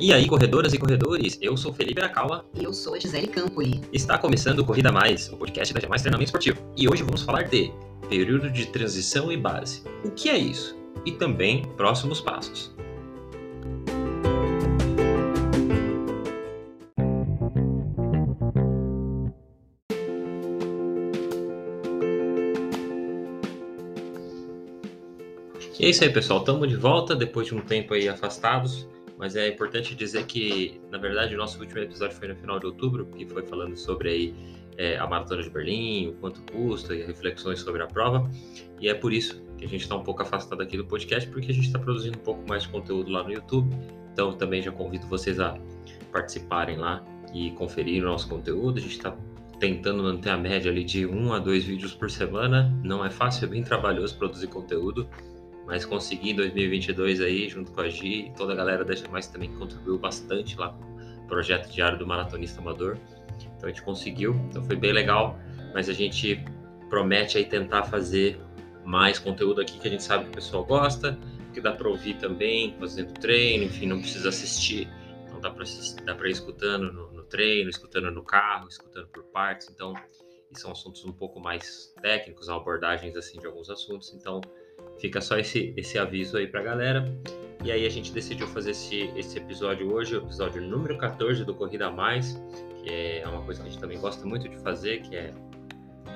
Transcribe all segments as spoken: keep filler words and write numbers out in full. E aí, corredoras e corredores, eu sou Felipe Aracaula. E eu sou a Gisele Campoli. Está começando o Corrida Mais, o podcast da G+ Treinamento Esportivo. E hoje vamos falar de período de transição e base. O que é isso? E também próximos passos. E é isso aí, pessoal, estamos de volta depois de um tempo aí afastados, mas é importante dizer que, na verdade, o nosso último episódio foi no final de outubro, que foi falando sobre aí, é, a Maratona de Berlim, o quanto custa e reflexões sobre a prova, e é por isso que a gente está um pouco afastado aqui do podcast, porque a gente está produzindo um pouco mais de conteúdo lá no YouTube, então também já convido vocês a participarem lá e conferirem o nosso conteúdo. A gente está tentando manter a média ali de um a dois vídeos por semana, não é fácil, é bem trabalhoso produzir conteúdo, mas consegui em dois mil e vinte e dois aí, junto com a Gi e toda a galera da Jamais também, que contribuiu bastante lá com o projeto Diário do Maratonista Amador. Então a gente conseguiu, então foi bem legal, mas a gente promete aí tentar fazer mais conteúdo aqui, que a gente sabe que o pessoal gosta, que dá para ouvir também, fazendo treino, enfim, não precisa assistir, então dá para dá para ir escutando no, no treino, escutando no carro, escutando por partes, então, e são assuntos um pouco mais técnicos, abordagens assim de alguns assuntos, então fica só esse, esse aviso aí pra galera. E aí a gente decidiu fazer esse, esse episódio hoje, o episódio número catorze do Corrida Mais, que é uma coisa que a gente também gosta muito de fazer, que é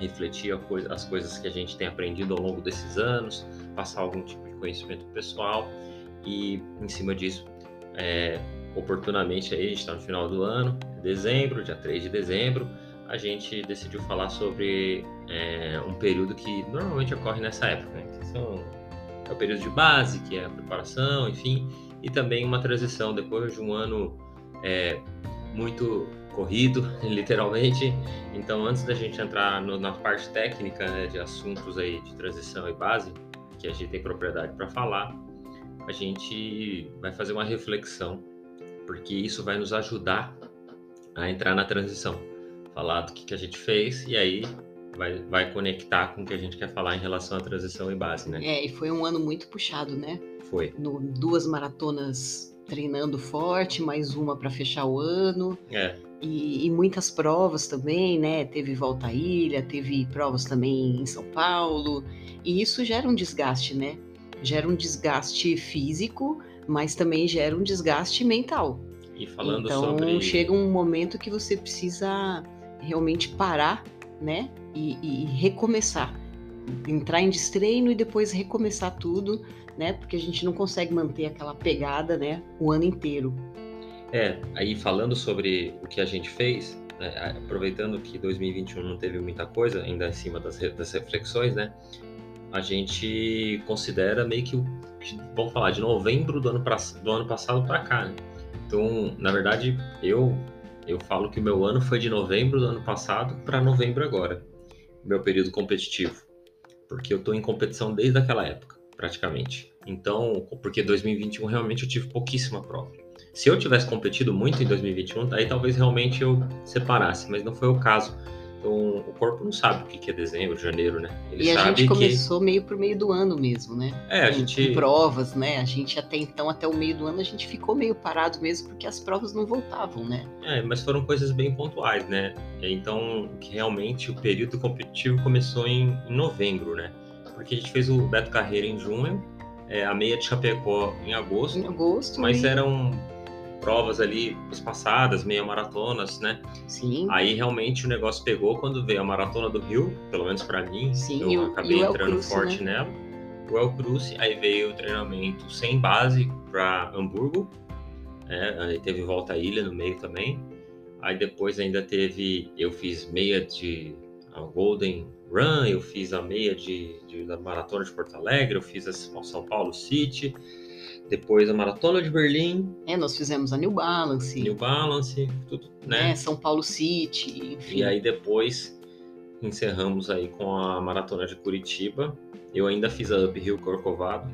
refletir a coisa, as coisas que a gente tem aprendido ao longo desses anos, passar algum tipo de conhecimento pessoal e, em cima disso, é, oportunamente aí, a gente está no final do ano, dezembro, dia três de dezembro, a gente decidiu falar sobre é, um período que normalmente ocorre nessa época, né? Que são, é o período de base, que é a preparação, enfim, e também uma transição depois de um ano é, muito corrido, literalmente. Então, antes da gente entrar no, na parte técnica, né, de assuntos aí de transição e base, que a gente tem propriedade para falar, a gente vai fazer uma reflexão, porque isso vai nos ajudar a entrar na transição. Falar do que, que a gente fez e aí vai, vai conectar com o que a gente quer falar em relação à transição e base, né? É, e foi um ano muito puxado, né? Foi. No, duas maratonas treinando forte, mais uma para fechar o ano. É. E, e muitas provas também, né? Teve Volta à Ilha, teve provas também em São Paulo. E isso gera um desgaste, né? Gera um desgaste físico, mas também gera um desgaste mental. E falando então, sobre... chega um momento que você precisa... realmente parar, né, e, e recomeçar, entrar em destreino e depois recomeçar tudo, né, porque a gente não consegue manter aquela pegada, né, o ano inteiro. É, aí falando sobre o que a gente fez, né, aproveitando que dois mil e vinte e um não teve muita coisa, ainda em cima das, das reflexões, né, a gente considera meio que, vamos falar, de novembro do ano, pra, do ano passado para cá, né? Então, na verdade, eu... Eu falo que o meu ano foi de novembro do ano passado para novembro agora, meu período competitivo, porque eu estou em competição desde aquela época, praticamente. Então, porque dois mil e vinte e um realmente eu tive pouquíssima prova. Se eu tivesse competido muito em dois mil e vinte e um, aí talvez realmente eu separasse, mas não foi o caso. Então, o corpo não sabe o que é dezembro, janeiro, né? Ele e sabe a gente começou que... meio por meio do ano mesmo, né? É, a com, gente... Com provas, né? A gente até então, até o meio do ano, a gente ficou meio parado mesmo, porque as provas não voltavam, né? É, mas foram coisas bem pontuais, né? Então, realmente, o período competitivo começou em, em novembro, né? Porque a gente fez o Beto Carreira em junho, é, a Meia de Chapecó em agosto. Em agosto, Mas meio... eram... provas ali espaçadas, meia maratonas, né? Sim. Aí realmente o negócio pegou quando veio a Maratona do Rio, pelo menos para mim. Sim, eu e o, acabei e o entrando El Cruce, forte né? nela. O El Cruce, aí veio o treinamento sem base para Hamburgo, né? Aí teve Volta à Ilha no meio também. Aí depois ainda teve, eu fiz meia de a Golden Run, eu fiz a meia de, de da Maratona de Porto Alegre, eu fiz a São Paulo City. Depois a Maratona de Berlim. É, nós fizemos a New Balance. New Balance, tudo, né? É, São Paulo City, enfim. E aí depois encerramos aí com a Maratona de Curitiba. Eu ainda fiz a Up Hill Corcovado,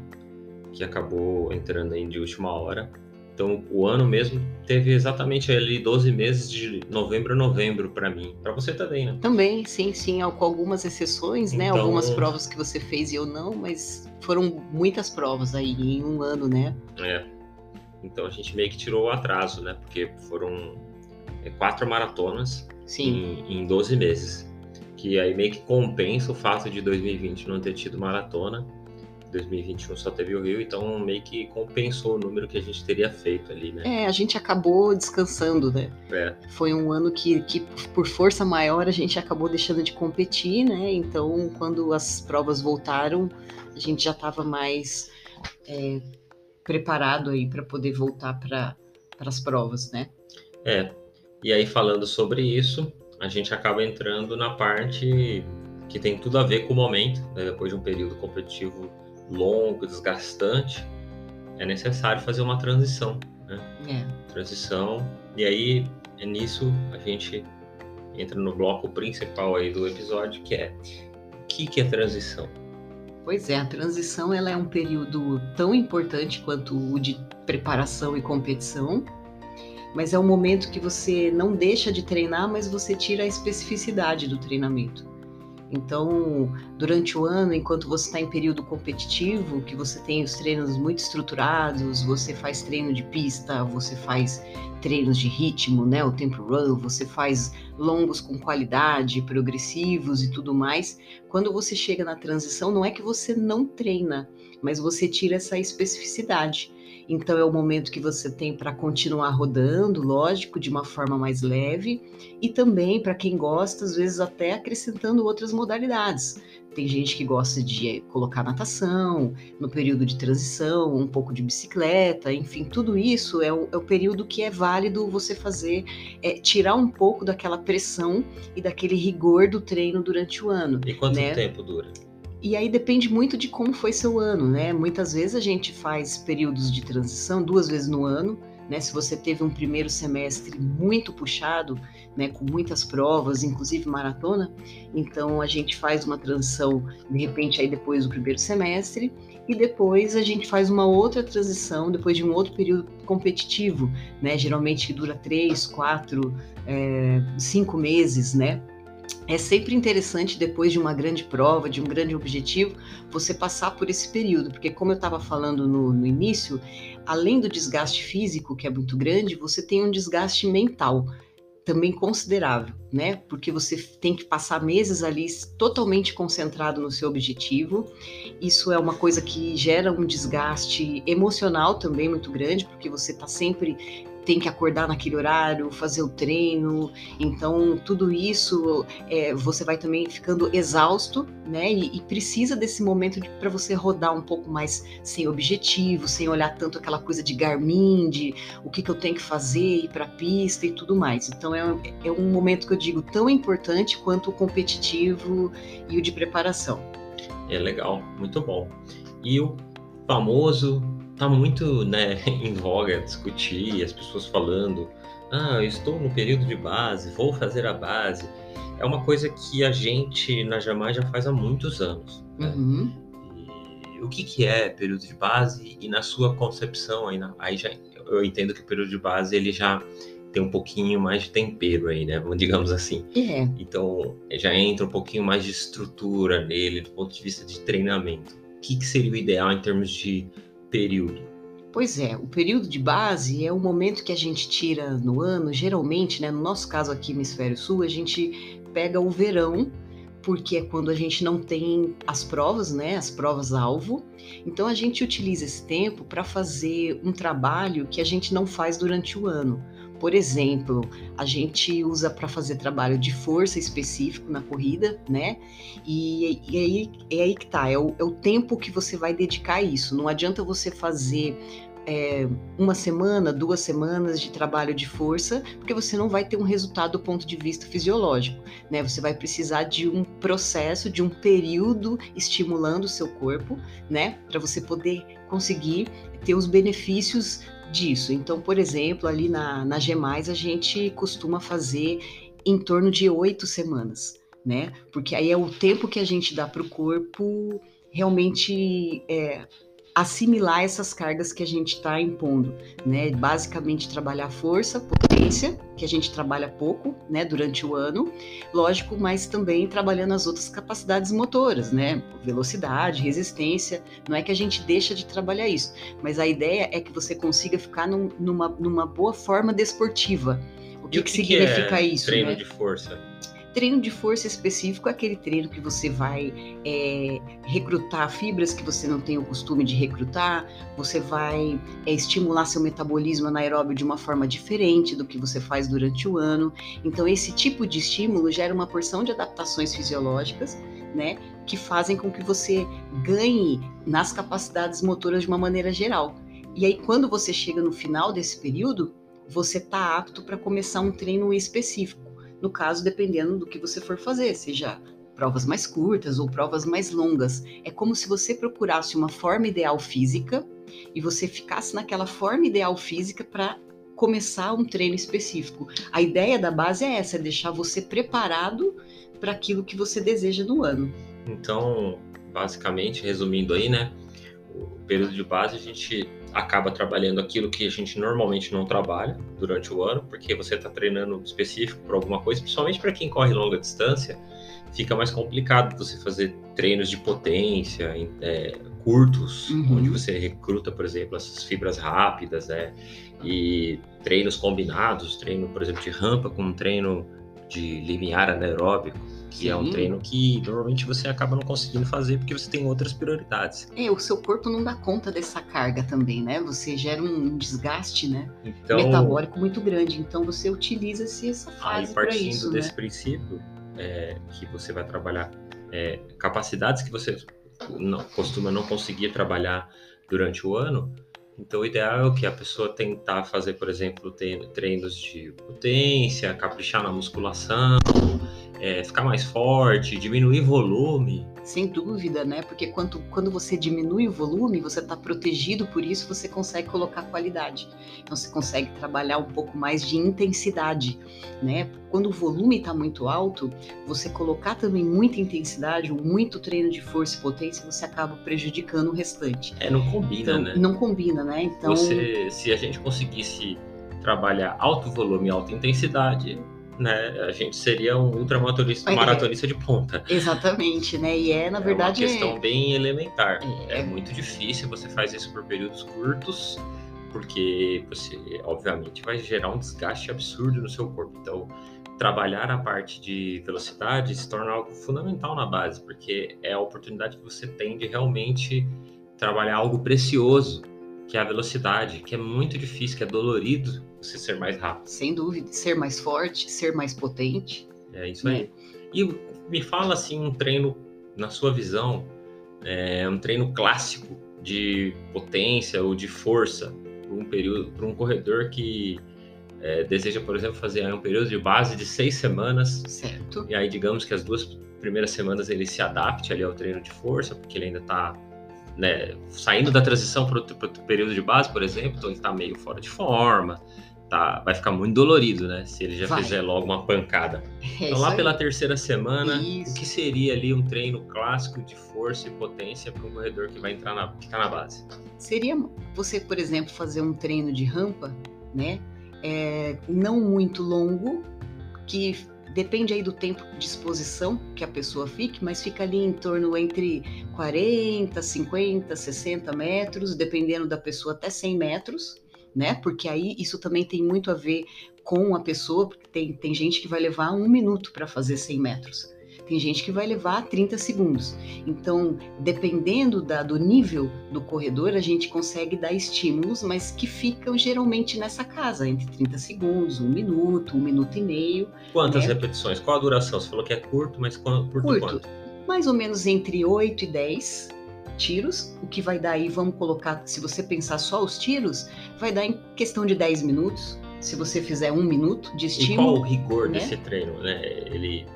que acabou entrando aí de última hora. Então o ano mesmo teve exatamente ali doze meses de novembro a novembro para mim. Para você também, né? Também, sim, sim. Com algumas exceções, então... né? Algumas provas que você fez e eu não, mas foram muitas provas aí em um ano, né? É. Então a gente meio que tirou o atraso, né? Porque foram é, quatro maratonas Sim. Em, em doze meses. Que aí meio que compensa o fato de dois mil e vinte não ter tido maratona. dois mil e vinte e um só teve o Rio, então meio que compensou o número que a gente teria feito ali, né? É, a gente acabou descansando, né? É. Foi um ano que, que, por força maior, a gente acabou deixando de competir, né? Então, quando as provas voltaram, a gente já estava mais é, preparado aí para poder voltar para as provas, né? É, e aí falando sobre isso, a gente acaba entrando na parte que tem tudo a ver com o momento, né? Depois de um período competitivo longo, desgastante, é necessário fazer uma transição, né? É. Transição, e aí é nisso a gente entra no bloco principal aí do episódio, que é o que, que é transição? Pois é, a transição ela é um período tão importante quanto o de preparação e competição, mas é um momento que você não deixa de treinar, mas você tira a especificidade do treinamento. Então, durante o ano, enquanto você está em período competitivo, que você tem os treinos muito estruturados, você faz treino de pista, você faz treinos de ritmo, né, o tempo run, você faz longos com qualidade, progressivos e tudo mais. Quando você chega na transição, não é que você não treina, mas você tira essa especificidade. Então, é o momento que você tem para continuar rodando, lógico, de uma forma mais leve. E também, para quem gosta, às vezes até acrescentando outras modalidades. Tem gente que gosta de colocar natação, no período de transição, um pouco de bicicleta. Enfim, tudo isso é o, é o período que é válido você fazer, é, tirar um pouco daquela pressão e daquele rigor do treino durante o ano. E quanto né? tempo dura? E aí depende muito de como foi seu ano, né? Muitas vezes a gente faz períodos de transição duas vezes no ano, né? Se você teve um primeiro semestre muito puxado, né? Com muitas provas, inclusive maratona, então a gente faz uma transição, de repente, aí depois do primeiro semestre, e depois a gente faz uma outra transição, depois de um outro período competitivo, né? Geralmente que dura três, quatro, é, cinco meses, né? É sempre interessante, depois de uma grande prova, de um grande objetivo, você passar por esse período, porque como eu estava falando no, no início, além do desgaste físico, que é muito grande, você tem um desgaste mental também considerável, né? Porque você tem que passar meses ali totalmente concentrado no seu objetivo. Isso é uma coisa que gera um desgaste emocional também muito grande, porque você está sempre... tem que acordar naquele horário, fazer o treino, então tudo isso é, você vai também ficando exausto, né? E, e precisa desse momento de, para você rodar um pouco mais sem objetivo, sem olhar tanto aquela coisa de Garmin, de o que, que eu tenho que fazer, ir para a pista e tudo mais. Então é, é um momento que eu digo tão importante quanto o competitivo e o de preparação. É legal, muito bom. E o famoso... Tá muito, né, em voga discutir, as pessoas falando, ah, eu estou no período de base, vou fazer a base. É uma coisa que a gente na Jamais já faz há muitos anos. Né? Uhum. E o que, que é período de base? E na sua concepção, aí, na, aí já, eu entendo que o período de base ele já tem um pouquinho mais de tempero aí, né? Digamos assim. Uhum. Então já entra um pouquinho mais de estrutura nele, do ponto de vista de treinamento. O que, que seria o ideal em termos de período? Pois é, o período de base é o momento que a gente tira no ano, geralmente, né, no nosso caso aqui no Hemisfério Sul, a gente pega o verão, porque é quando a gente não tem as provas, né, as provas-alvo, então a gente utiliza esse tempo para fazer um trabalho que a gente não faz durante o ano. Por exemplo, a gente usa para fazer trabalho de força específico na corrida, né? E, e aí, é aí que tá, é o, é o tempo que você vai dedicar a isso. Não adianta você fazer é, uma semana, duas semanas de trabalho de força, porque você não vai ter um resultado do ponto de vista fisiológico, né? Você vai precisar de um processo, de um período estimulando o seu corpo, né? Para você poder conseguir ter os benefícios disso. Então, por exemplo, ali na, na G mais, a gente costuma fazer em torno de oito semanas, né? Porque aí é o tempo que a gente dá para o corpo realmente é, assimilar essas cargas que a gente está impondo, né? Basicamente, trabalhar força, potência, resistência, que a gente trabalha pouco, né, durante o ano, lógico, mas também trabalhando as outras capacidades motoras, né, velocidade, resistência, não é que a gente deixa de trabalhar isso, mas a ideia é que você consiga ficar num, numa, numa boa forma desportiva. O que, o que, que significa que é isso? Treino, né, de força. Treino de força específico é aquele treino que você vai é, recrutar fibras que você não tem o costume de recrutar, você vai é, estimular seu metabolismo anaeróbio de uma forma diferente do que você faz durante o ano. Então, esse tipo de estímulo gera uma porção de adaptações fisiológicas, né, que fazem com que você ganhe nas capacidades motoras de uma maneira geral. E aí, quando você chega no final desse período, você está apto para começar um treino específico. No caso, dependendo do que você for fazer, seja provas mais curtas ou provas mais longas. É como se você procurasse uma forma ideal física e você ficasse naquela forma ideal física para começar um treino específico. A ideia da base é essa, é deixar você preparado para aquilo que você deseja no ano. Então, basicamente, resumindo aí, né, o período de base a gente acaba trabalhando aquilo que a gente normalmente não trabalha durante o ano, porque você está treinando específico para alguma coisa, principalmente para quem corre longa distância, fica mais complicado você fazer treinos de potência, é, curtos, uhum. onde você recruta, por exemplo, essas fibras rápidas, né? E treinos combinados, treino, por exemplo, de rampa com um treino de limiar anaeróbico, que Sim. é um treino que normalmente você acaba não conseguindo fazer porque você tem outras prioridades. É, o seu corpo não dá conta dessa carga também, né? Você gera um desgaste, né? Então, metabólico muito grande, então você utiliza-se essa fase para isso, né? Aí, partindo desse princípio, é, que você vai trabalhar é, capacidades que você não, costuma não conseguir trabalhar durante o ano. Então, o ideal é o que a pessoa tentar fazer, por exemplo, treinos de potência, caprichar na musculação, é, ficar mais forte, diminuir volume. Sem dúvida, né? Porque quando, quando você diminui o volume, você está protegido, por isso você consegue colocar qualidade. Então, você consegue trabalhar um pouco mais de intensidade, né? Quando o volume está muito alto, você colocar também muita intensidade ou muito treino de força e potência, você acaba prejudicando o restante. É, não combina, então, né? Não combina, né? Então, você, se a gente conseguisse trabalhar alto volume e alta intensidade, né, a gente seria um ultramaratonista, maratonista de ponta. Exatamente, né? E é, na verdade, é uma questão é... bem elementar. É... é muito difícil, você faz isso por períodos curtos, porque você, obviamente, vai gerar um desgaste absurdo no seu corpo. Então, trabalhar a parte de velocidade se torna algo fundamental na base, porque é a oportunidade que você tem de realmente trabalhar algo precioso, que é a velocidade, que é muito difícil, que é dolorido você ser mais rápido. Sem dúvida, ser mais forte, ser mais potente. É isso aí. É. E me fala, assim, um treino, na sua visão, é um treino clássico de potência ou de força para um período, para um corredor que é, deseja, por exemplo, fazer aí um período de base de seis semanas. Certo. E aí, digamos que as duas primeiras semanas ele se adapte ali ao treino de força, porque ele ainda está, né, saindo da transição para o período de base, por exemplo, então ele está meio fora de forma, tá, vai ficar muito dolorido, né, se ele já vai. Fizer logo uma pancada. É, então lá aí. Pela terceira semana, isso. O que seria ali um treino clássico de força e potência para um corredor que vai entrar na, que está na base? Seria você, por exemplo, fazer um treino de rampa, né, é, não muito longo, que depende aí do tempo de exposição que a pessoa fique, mas fica ali em torno entre quarenta, cinquenta, sessenta metros, dependendo da pessoa até cem metros, né? Porque aí isso também tem muito a ver com a pessoa, porque tem, tem gente que vai levar um minuto para fazer cem metros, tem gente que vai levar trinta segundos. Então, dependendo da, do nível do corredor, a gente consegue dar estímulos, mas que ficam geralmente nessa casa, entre trinta segundos, um minuto, um minuto e meio. Quantas, né, repetições? Qual a duração? Você falou que é curto, mas curto, curto quanto? Mais ou menos entre oito e dez tiros, o que vai dar aí, vamos colocar, se você pensar só os tiros, vai dar em questão de dez minutos, se você fizer um minuto de estímulo. E qual o rigor, né, desse treino, né? Ele...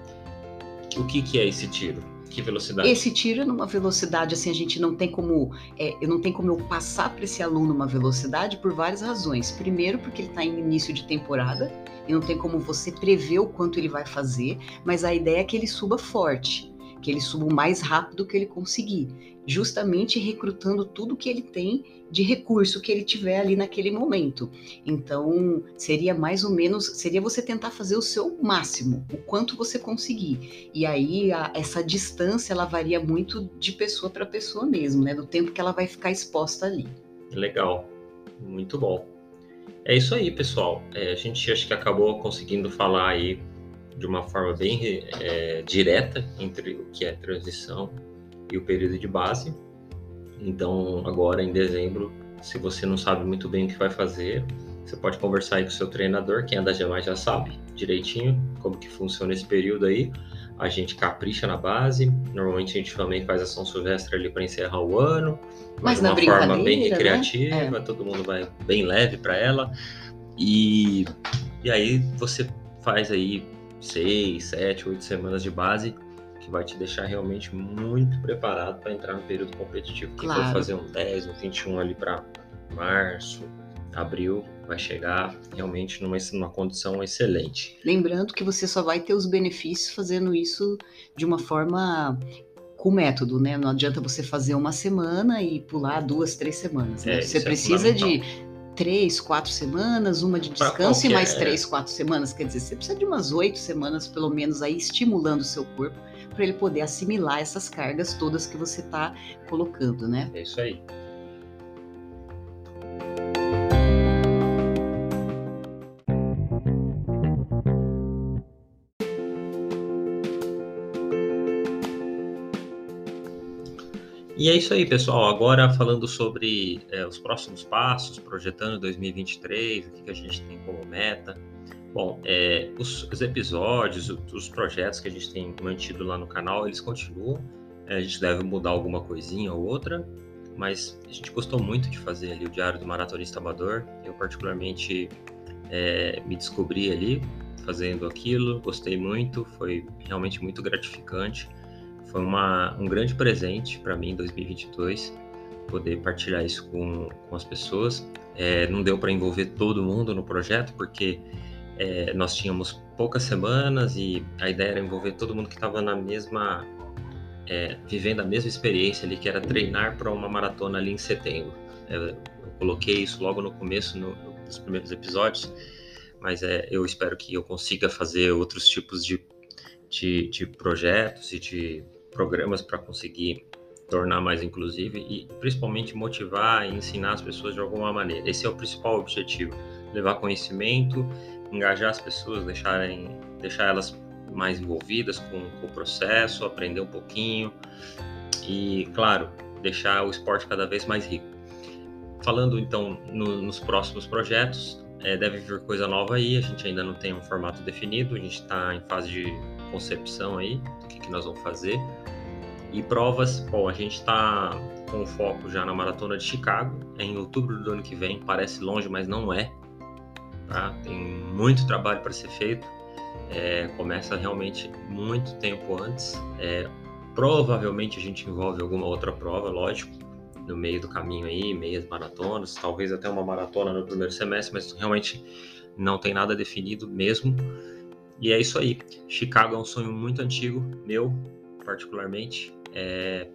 O que, que é esse tiro? Que velocidade? Esse tiro é numa velocidade, assim, a gente não tem como, é, eu não tenho como eu passar para esse aluno uma velocidade por várias razões. Primeiro, porque ele está em início de temporada e não tem como você prever o quanto ele vai fazer, mas a ideia é que ele suba forte, que ele suba o mais rápido que ele conseguir. justamente recrutando tudo que ele tem de recurso que ele tiver ali naquele momento. Então, seria mais ou menos, seria você tentar fazer o seu máximo, o quanto você conseguir. E aí, a, essa distância, ela varia muito de pessoa para pessoa mesmo, né? Do tempo que ela vai ficar exposta ali. Legal, muito bom. É isso aí, pessoal. É, a gente acho que acabou conseguindo falar aí de uma forma bem é, direta entre o que é transição e o período de base. Então, agora em dezembro, se você não sabe muito bem o que vai fazer, você pode conversar aí com o seu treinador. Quem é da Jamais já sabe direitinho como que funciona esse período aí. A gente capricha na base, normalmente a gente também faz a São Silvestre ali para encerrar o ano, mas, mas de uma forma bem recreativa, né? É. Todo mundo vai bem leve para ela, e, e aí você faz aí seis, sete, oito semanas de base, que vai te deixar realmente muito preparado para entrar no período competitivo, que claro. For fazer um dez, um vinte e um ali para março, abril, vai chegar realmente numa, numa condição excelente. Lembrando que você só vai ter os benefícios fazendo isso de uma forma com método, né? Não adianta você fazer uma semana e pular duas, três semanas, né? É, você precisa é de três, quatro semanas, uma de descanso qualquer... e mais três, quatro semanas. Quer dizer, você precisa de umas oito semanas, pelo menos, aí estimulando o seu corpo para ele poder assimilar essas cargas todas que você está colocando, né? É isso aí. E é isso aí, pessoal. Agora falando sobre é, os próximos passos, projetando dois mil e vinte e três, o que, que a gente tem como meta. Bom, é, os, os episódios, os projetos que a gente tem mantido lá no canal, eles continuam. É, a gente deve mudar alguma coisinha ou outra, mas a gente gostou muito de fazer ali o Diário do Maratonista Amador. Eu particularmente é, me descobri ali fazendo aquilo, gostei muito, foi realmente muito gratificante. Foi uma, um grande presente para mim em dois mil e vinte e dois, poder partilhar isso com, com as pessoas. É, não deu para envolver todo mundo no projeto, porque é, nós tínhamos poucas semanas e a ideia era envolver todo mundo que estava na mesma, é, vivendo a mesma experiência ali, que era treinar para uma maratona ali em setembro. É, eu coloquei isso logo no começo, no, nos primeiros episódios, mas é, eu espero que eu consiga fazer outros tipos de, de, de projetos e de programas para conseguir tornar mais inclusivo e principalmente motivar e ensinar as pessoas de alguma maneira. Esse é o principal objetivo, levar conhecimento, engajar as pessoas, deixarem, deixar elas mais envolvidas com, com o processo, aprender um pouquinho e, claro, deixar o esporte cada vez mais rico. Falando então no, nos próximos projetos, é, deve vir coisa nova aí, a gente ainda não tem um formato definido, a gente está em fase de concepção aí, do que, que nós vamos fazer. E provas, bom, a gente está com foco já na Maratona de Chicago, é em outubro do ano que vem, parece longe, mas não é, tá? Tem muito trabalho para ser feito, é, começa realmente muito tempo antes, é, provavelmente a gente envolve alguma outra prova, lógico, no meio do caminho aí, meias maratonas, talvez até uma maratona no primeiro semestre, mas realmente não tem nada definido mesmo. E é isso aí, Chicago é um sonho muito antigo, meu, particularmente, é,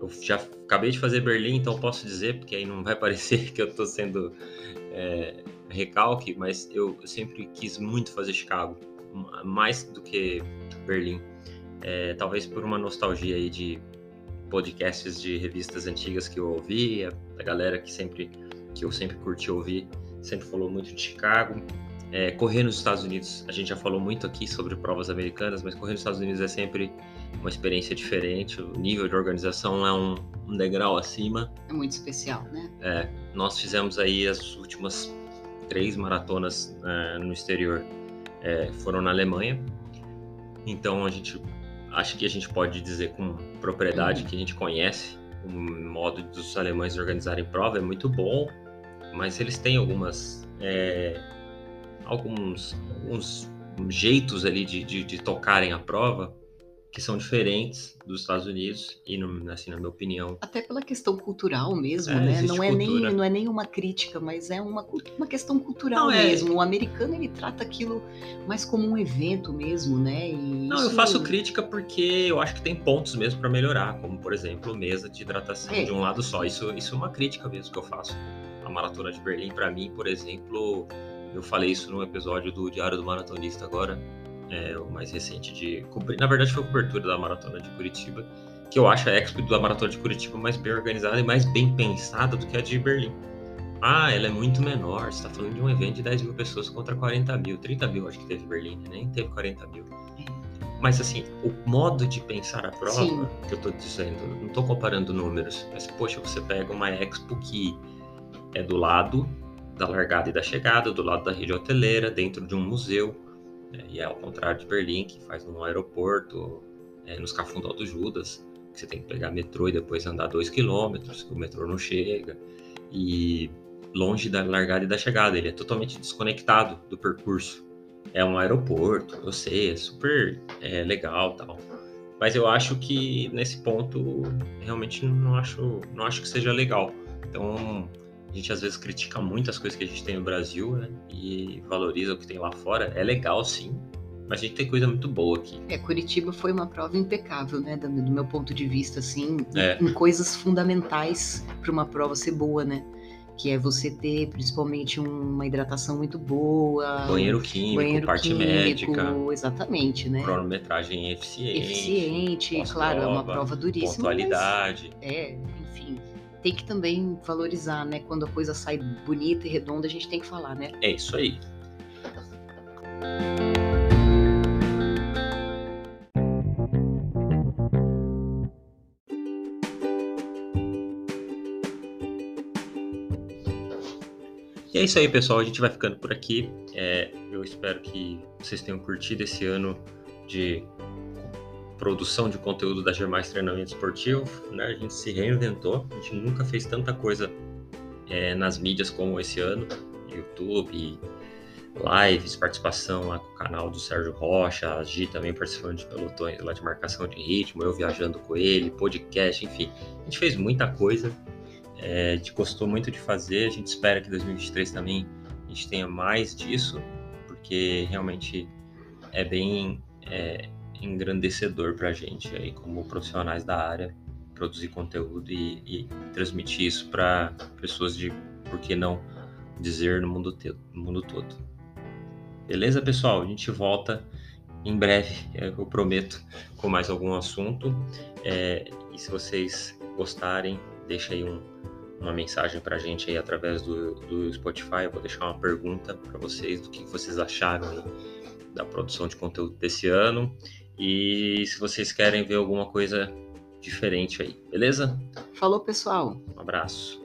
eu já acabei de fazer Berlim, então posso dizer, porque aí não vai parecer que eu tô sendo é, recalque, mas eu sempre quis muito fazer Chicago, mais do que Berlim, é, talvez por uma nostalgia aí de podcasts de revistas antigas que eu ouvi, a galera que, sempre, que eu sempre curti ouvir, sempre falou muito de Chicago. É, correr nos Estados Unidos, a gente já falou muito aqui sobre provas americanas, mas correr nos Estados Unidos é sempre uma experiência diferente, o nível de organização é um, um degrau acima. É muito especial, né? É, nós fizemos aí as últimas três maratonas é, no exterior, é, foram na Alemanha, então a gente, acho que a gente pode dizer com propriedade uhum. que a gente conhece o modo dos alemães organizarem prova, é muito bom, mas eles têm algumas... É, Alguns, alguns jeitos ali de, de, de tocarem a prova que são diferentes dos Estados Unidos e, no, assim, na minha opinião... Até pela questão cultural mesmo, é, né? Não é, nem, não é nem uma crítica, mas é uma, uma questão cultural não, mesmo. É... O americano, ele trata aquilo mais como um evento mesmo, né? E não, isso... eu faço crítica porque eu acho que tem pontos mesmo para melhorar, como, por exemplo, mesa de hidratação é. de um lado só. Isso, isso é uma crítica mesmo que eu faço. A Maratona de Berlim, para mim, por exemplo, eu falei isso no episódio do Diário do Maratonista agora, É, o mais recente de... Na verdade, foi a cobertura da Maratona de Curitiba, que eu acho a Expo da Maratona de Curitiba mais bem organizada e mais bem pensada do que a de Berlim. Ah, ela é muito menor, você está falando de um evento de dez mil pessoas contra quarenta mil, trinta mil acho que teve Berlim, nem teve quarenta mil. Mas assim, o modo de pensar a prova, Sim. que eu estou dizendo, não estou comparando números, mas poxa, você pega uma Expo que é do lado da largada e da chegada, do lado da rede hoteleira, dentro de um museu, e é ao contrário de Berlim, que faz num aeroporto, é, nos Cafundó do Judas, que você tem que pegar metrô e depois andar dois quilômetros, que o metrô não chega, e longe da largada e da chegada, ele é totalmente desconectado do percurso. É um aeroporto, eu sei, é super é, legal e tal, mas eu acho que nesse ponto, realmente não acho, não acho que seja legal. Então, a gente às vezes critica muito as coisas que a gente tem no Brasil, né? E valoriza o que tem lá fora. É legal, sim, mas a gente tem coisa muito boa aqui. É, Curitiba foi uma prova impecável, né? Do, do meu ponto de vista, assim, é. em, em coisas fundamentais para uma prova ser boa, né? Que é você ter, principalmente, uma hidratação muito boa. Banheiro químico, banheiro parte químico, médica. Exatamente, né? Cronometragem eficiente. Eficiente, claro, prova, é uma prova duríssima. Pontualidade. Mas, é, enfim... Tem que também valorizar, né? Quando a coisa sai bonita e redonda, a gente tem que falar, né? É isso aí. E é isso aí, pessoal. A gente vai ficando por aqui. É, eu espero que vocês tenham curtido esse ano de... produção de conteúdo da G mais Treinamento Esportivo, né? A gente se reinventou, a gente nunca fez tanta coisa é, nas mídias como esse ano, YouTube, lives, participação lá com o canal do Sérgio Rocha, a Gi também participando de pelotões lá de marcação de ritmo, eu viajando com ele, podcast, enfim, a gente fez muita coisa, é, a gente gostou muito de fazer, a gente espera que dois mil e vinte e três também a gente tenha mais disso, porque realmente é bem... É, engrandecedor para a gente aí como profissionais da área produzir conteúdo e, e transmitir isso para pessoas de, por que não dizer, no mundo, te, no mundo todo. Beleza, pessoal? A gente volta em breve, eu prometo, com mais algum assunto. É, e se vocês gostarem, deixa aí um, uma mensagem para a gente aí através do, do Spotify. Eu vou deixar uma pergunta para vocês do que vocês acharam aí da produção de conteúdo desse ano. E se vocês querem ver alguma coisa diferente aí, beleza? Falou, pessoal. Um abraço.